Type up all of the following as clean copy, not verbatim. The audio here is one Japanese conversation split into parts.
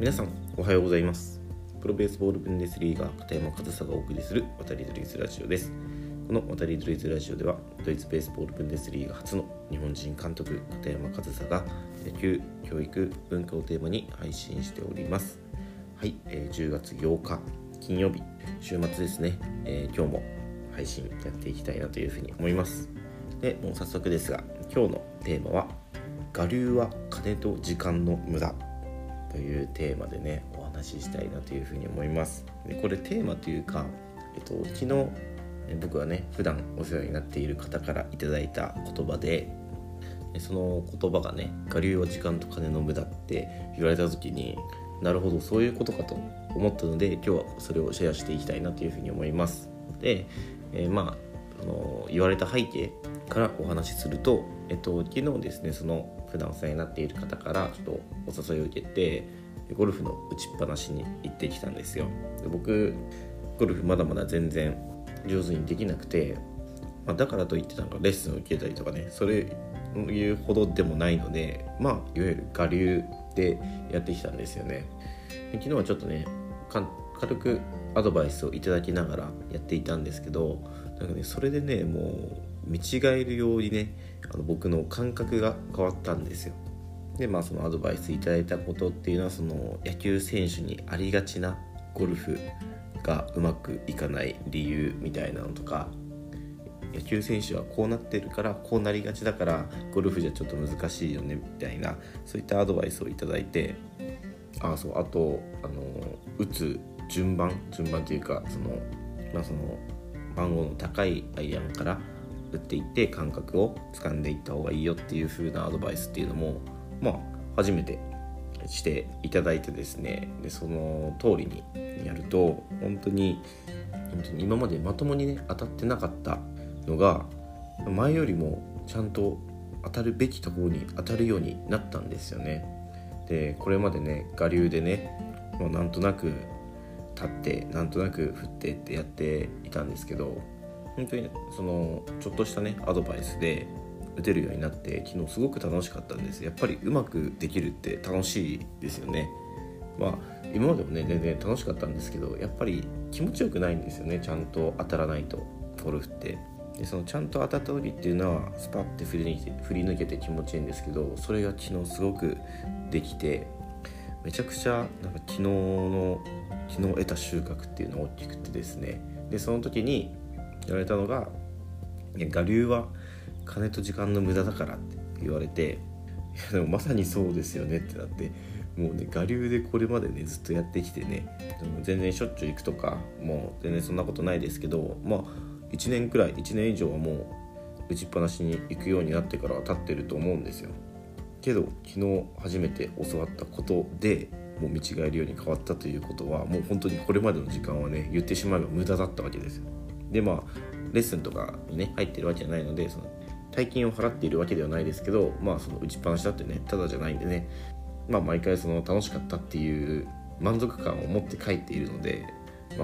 皆さんおはようございます。プロベースボールブンデスリーガー片山和沙がお送りする渡りドリーズラジオです。この渡りドリーズラジオではドイツベースボールブンデスリーガ初の日本人監督片山和沙が野球、教育、文化をテーマに配信しております。はい、10月8日金曜日、週末ですね。今日も配信やっていきたいなというふうに思います。で、もう早速ですが、今日のテーマは我流は金と時間の無駄というテーマでね、お話ししたいなというふうに思います。で、これテーマというか、昨日僕はね、普段お世話になっている方からいただいた言葉で、その言葉がね、我流は時間と金の無駄って言われた時に、なるほど、そういうことかと思ったので、今日はそれをシェアしていきたいなというふうに思います。で、言われた背景からお話しすると、昨日ですね、その普段お世話になっている方からちょっとお誘いを受けて、ゴルフの打ちっぱなしに行ってきたんですよ。で、僕ゴルフまだまだ全然上手にできなくて、だからといってなんかレッスンを受けたりとかね、それいうほどでもないので、いわゆる我流でやってきたんですよね。で、昨日はちょっとね、軽くアドバイスをいただきながらやっていたんですけど、なんかね、それでね、もう見違えるようにね、僕の感覚が変わったんですよ。で、そのアドバイスいただいたことっていうのは、その野球選手にありがちなゴルフがうまくいかない理由みたいなのとか、野球選手はこうなってるから、こうなりがちだからゴルフじゃちょっと難しいよねみたいな、そういったアドバイスをいただいて、あと打つ順番というか、その番号の高いアイアンから打っていって感覚を掴んでいった方がいいよっていう風なアドバイスっていうのも、初めてしていただいてですね。で、その通りにやると、本当に今までまともにね、当たってなかったのが、前よりもちゃんと当たるべきところに当たるようになったんですよね。で、これまでね、我流でね、なんとなく立ってなんとなく振ってってやっていたんですけど、本当にそのちょっとしたね、アドバイスで打てるようになって、昨日すごく楽しかったんです。やっぱりうまくできるって楽しいですよね。今までもね、全然楽しかったんですけど、やっぱり気持ちよくないんですよね、ちゃんと当たらないとゴルフって。で、そのちゃんと当たった時っていうのはスパッて振り抜けて気持ちいいんですけど、それが昨日すごくできて、めちゃくちゃなんか昨日得た収穫っていうのは大きくてですね。で、その時に言われたのが、我流は金と時間の無駄だからって言われて、いやでもまさにそうですよねってなって、もうね、我流でこれまでね、ずっとやってきてね、全然しょっちゅう行くとかもう全然そんなことないですけど、1年以上はもう打ちっぱなしに行くようになってからは経ってると思うんですよ。けど昨日初めて教わったことで、もう見違えるように変わったということは、もう本当にこれまでの時間はね、言ってしまえば無駄だったわけですよ。で、レッスンとかにね、入ってるわけじゃないので、その大金を払っているわけではないですけど、その打ちっぱなしだってね、ただじゃないんでね、毎回その楽しかったっていう満足感を持って帰っているので、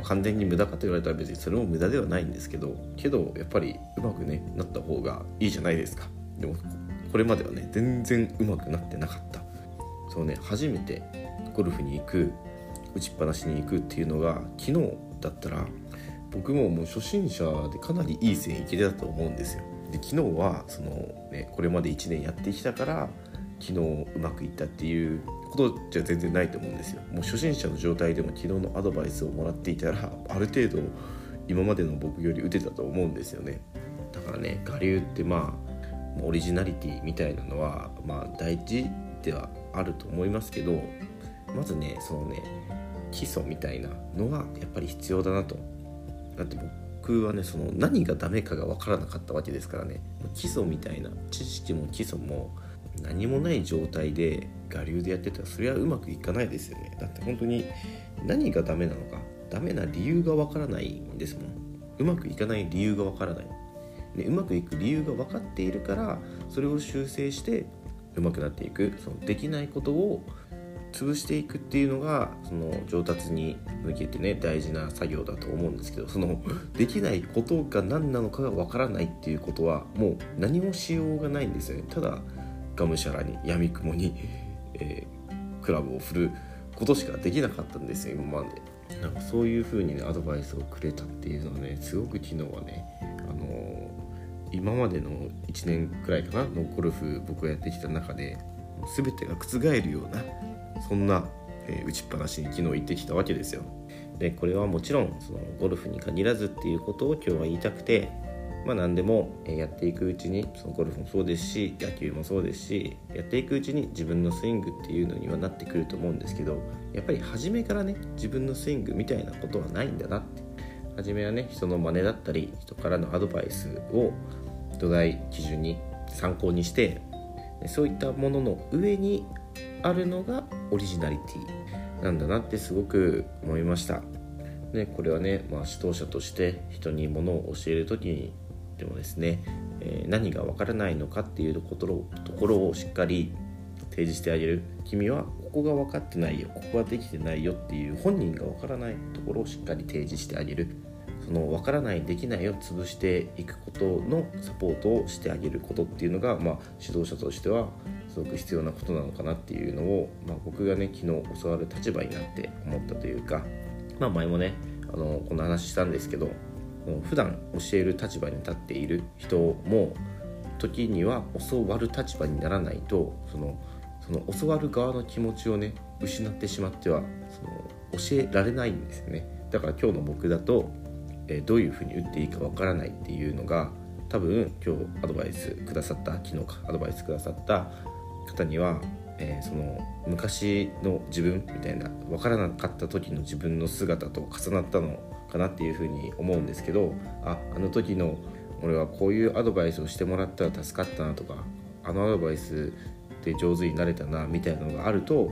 完全に無駄かと言われたら別にそれも無駄ではないんですけど、やっぱりうまくね、なった方がいいじゃないですか。でもこれまではね、全然うまくなってなかった。そうね、初めてゴルフに行く、打ちっぱなしに行くっていうのが、昨日だったら僕も初心者でかなりいい線いけてたと思うんですよ。で、昨日はその、これまで1年やってきたから昨日うまくいったっていうことじゃ全然ないと思うんですよ。もう初心者の状態でも昨日のアドバイスをもらっていたら、ある程度今までの僕より打てたと思うんですよね。だからね、我流ってオリジナリティみたいなのは大事ではあると思いますけど、まずね、そのね、基礎みたいなのがやっぱり必要だなと。だって僕はね、その何がダメかが分からなかったわけですからね、基礎みたいな知識も基礎も何もない状態で我流でやってたら、それはうまくいかないですよね。だって本当に何がダメなのか、ダメな理由が分からないんですもん。うまくいかない理由が分からない、うまくいく理由が分かっているから、それを修正してうまくなっていく、そのできないことを潰していくっていうのが、その上達に向けてね、大事な作業だと思うんですけど、そのできないことが何なのかがわからないっていうことは、もう何もしようがないんですよね。ただがむしゃらにやみくもに、クラブを振ることしかできなかったんですよ今まで。なんかそういう風にねアドバイスをくれたっていうのはねすごく昨日はね今までの1年くらいかなのゴルフ僕がやってきた中で全てが覆るようなそんな、打ちっぱなしに昨日行ってきたわけですよ。でこれはもちろんそのゴルフに限らずっていうことを今日は言いたくて、何でもやっていくうちにそのゴルフもそうですし野球もそうですしやっていくうちに自分のスイングっていうのにはなってくると思うんですけど、やっぱり初めからね自分のスイングみたいなことはないんだなって、初めはね人の真似だったり人からのアドバイスを土台基準に参考にして、そういったものの上にあるのがオリジナリティなんだなってすごく思いました。でこれはね、指導者として人にものを教えるときにでもですね、何が分からないのかっていうところをしっかり提示してあげる。君はここが分かってないよ、ここができてないよっていう本人が分からないところをしっかり提示してあげる。その分からないできないを潰していくことのサポートをしてあげることっていうのが、指導者としてはすごく必要なことなのかなっていうのを、僕がね昨日教わる立場になって思ったというか、前もねこんな話したんですけど、普段教える立場に立っている人も時には教わる立場にならないとその教わる側の気持ちをね失ってしまっては教えられないんですよね。だから今日の僕だとどういうふうに打っていいかわからないっていうのが多分今日昨日アドバイスくださった方には、その昔の自分みたいなわからなかった時の自分の姿と重なったのかなっていうふうに思うんですけど、あの時の俺はこういうアドバイスをしてもらったら助かったなとか、あのアドバイスで上手になれたなみたいなのがあると、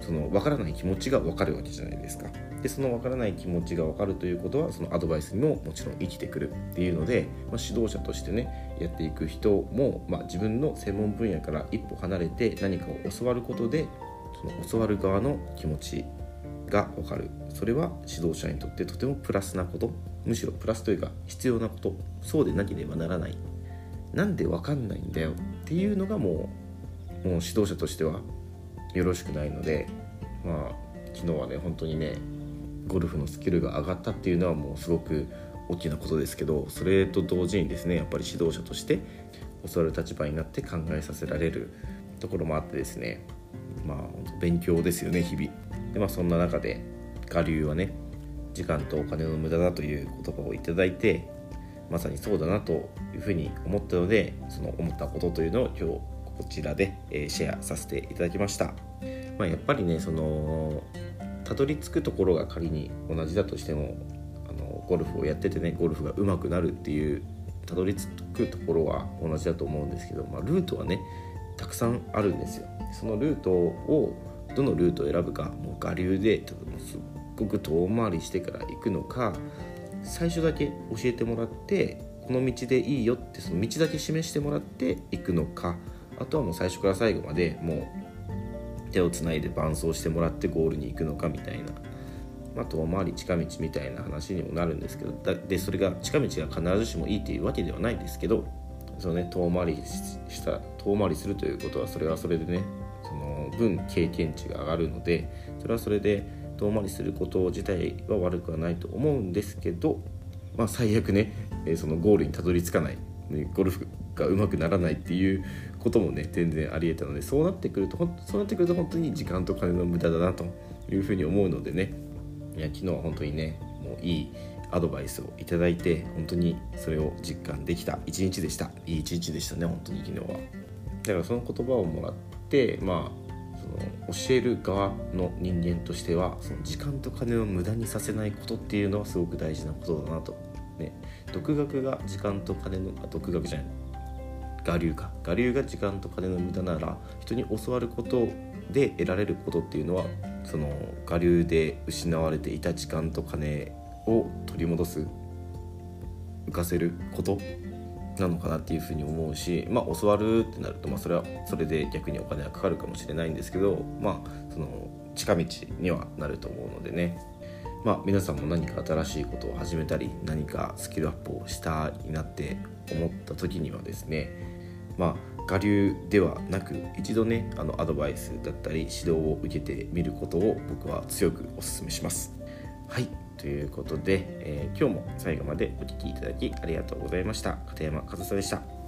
その分からない気持ちが分かるわけじゃないですか。でその分からない気持ちが分かるということはそのアドバイスにももちろん生きてくるっていうので、指導者としてねやっていく人も、自分の専門分野から一歩離れて何かを教わることでその教わる側の気持ちが分かる。それは指導者にとってとてもプラスなこと、むしろプラスというか必要なこと、そうでなければならない。なんで分かんないんだよっていうのがもう指導者としてはよろしくないので、昨日はね本当にねゴルフのスキルが上がったっていうのはもうすごく大きなことですけど、それと同時にですねやっぱり指導者として教わる立場になって考えさせられるところもあってですね、勉強ですよね日々で。そんな中で我流はね時間とお金の無駄だという言葉をいただいて、まさにそうだなというふうに思ったので、その思ったことというのを今日こちらでシェアさせていただきました。やっぱりねたどり着くところが仮に同じだとしても、ゴルフをやっててねゴルフが上手くなるっていうたどり着くところは同じだと思うんですけど、ルートはねたくさんあるんですよ。そのルートをどのルートを選ぶか、もう我流ですっごく遠回りしてから行くのか、最初だけ教えてもらってこの道でいいよってその道だけ示してもらって行くのか、あとはもう最初から最後までもう手をつないで伴走してもらってゴールに行くのかみたいな、遠回り近道みたいな話にもなるんですけど、それが近道が必ずしもいいっていうわけではないですけど、遠回りするということはそれはそれでねその分経験値が上がるので、それはそれで遠回りすること自体は悪くはないと思うんですけど、最悪ねそのゴールにたどり着かないゴルフが上手くならないっていうこともね全然ありえたので、そうなってくると本当に時間と金の無駄だなというふうに思うのでね、昨日は本当にねもういいアドバイスをいただいて本当にそれを実感できた一日でした。いい一日でしたね本当に昨日は。だからその言葉をもらって教える側の人間としてはその時間と金を無駄にさせないことっていうのはすごく大事なことだなとね、我流が時間と金の無駄なら人に教わることで得られることっていうのはその我流で失われていた時間と金を取り戻す浮かせることなのかなっていうふうに思うし、教わるってなると、それはそれで逆にお金がかかるかもしれないんですけど、その近道にはなると思うのでね、皆さんも何か新しいことを始めたり何かスキルアップをしたいなって思った時にはですね、我流ではなく、一度ねアドバイスだったり指導を受けてみることを僕は強くお勧めします。はい、ということで、今日も最後までお聞きいただきありがとうございました。片山和沙でした。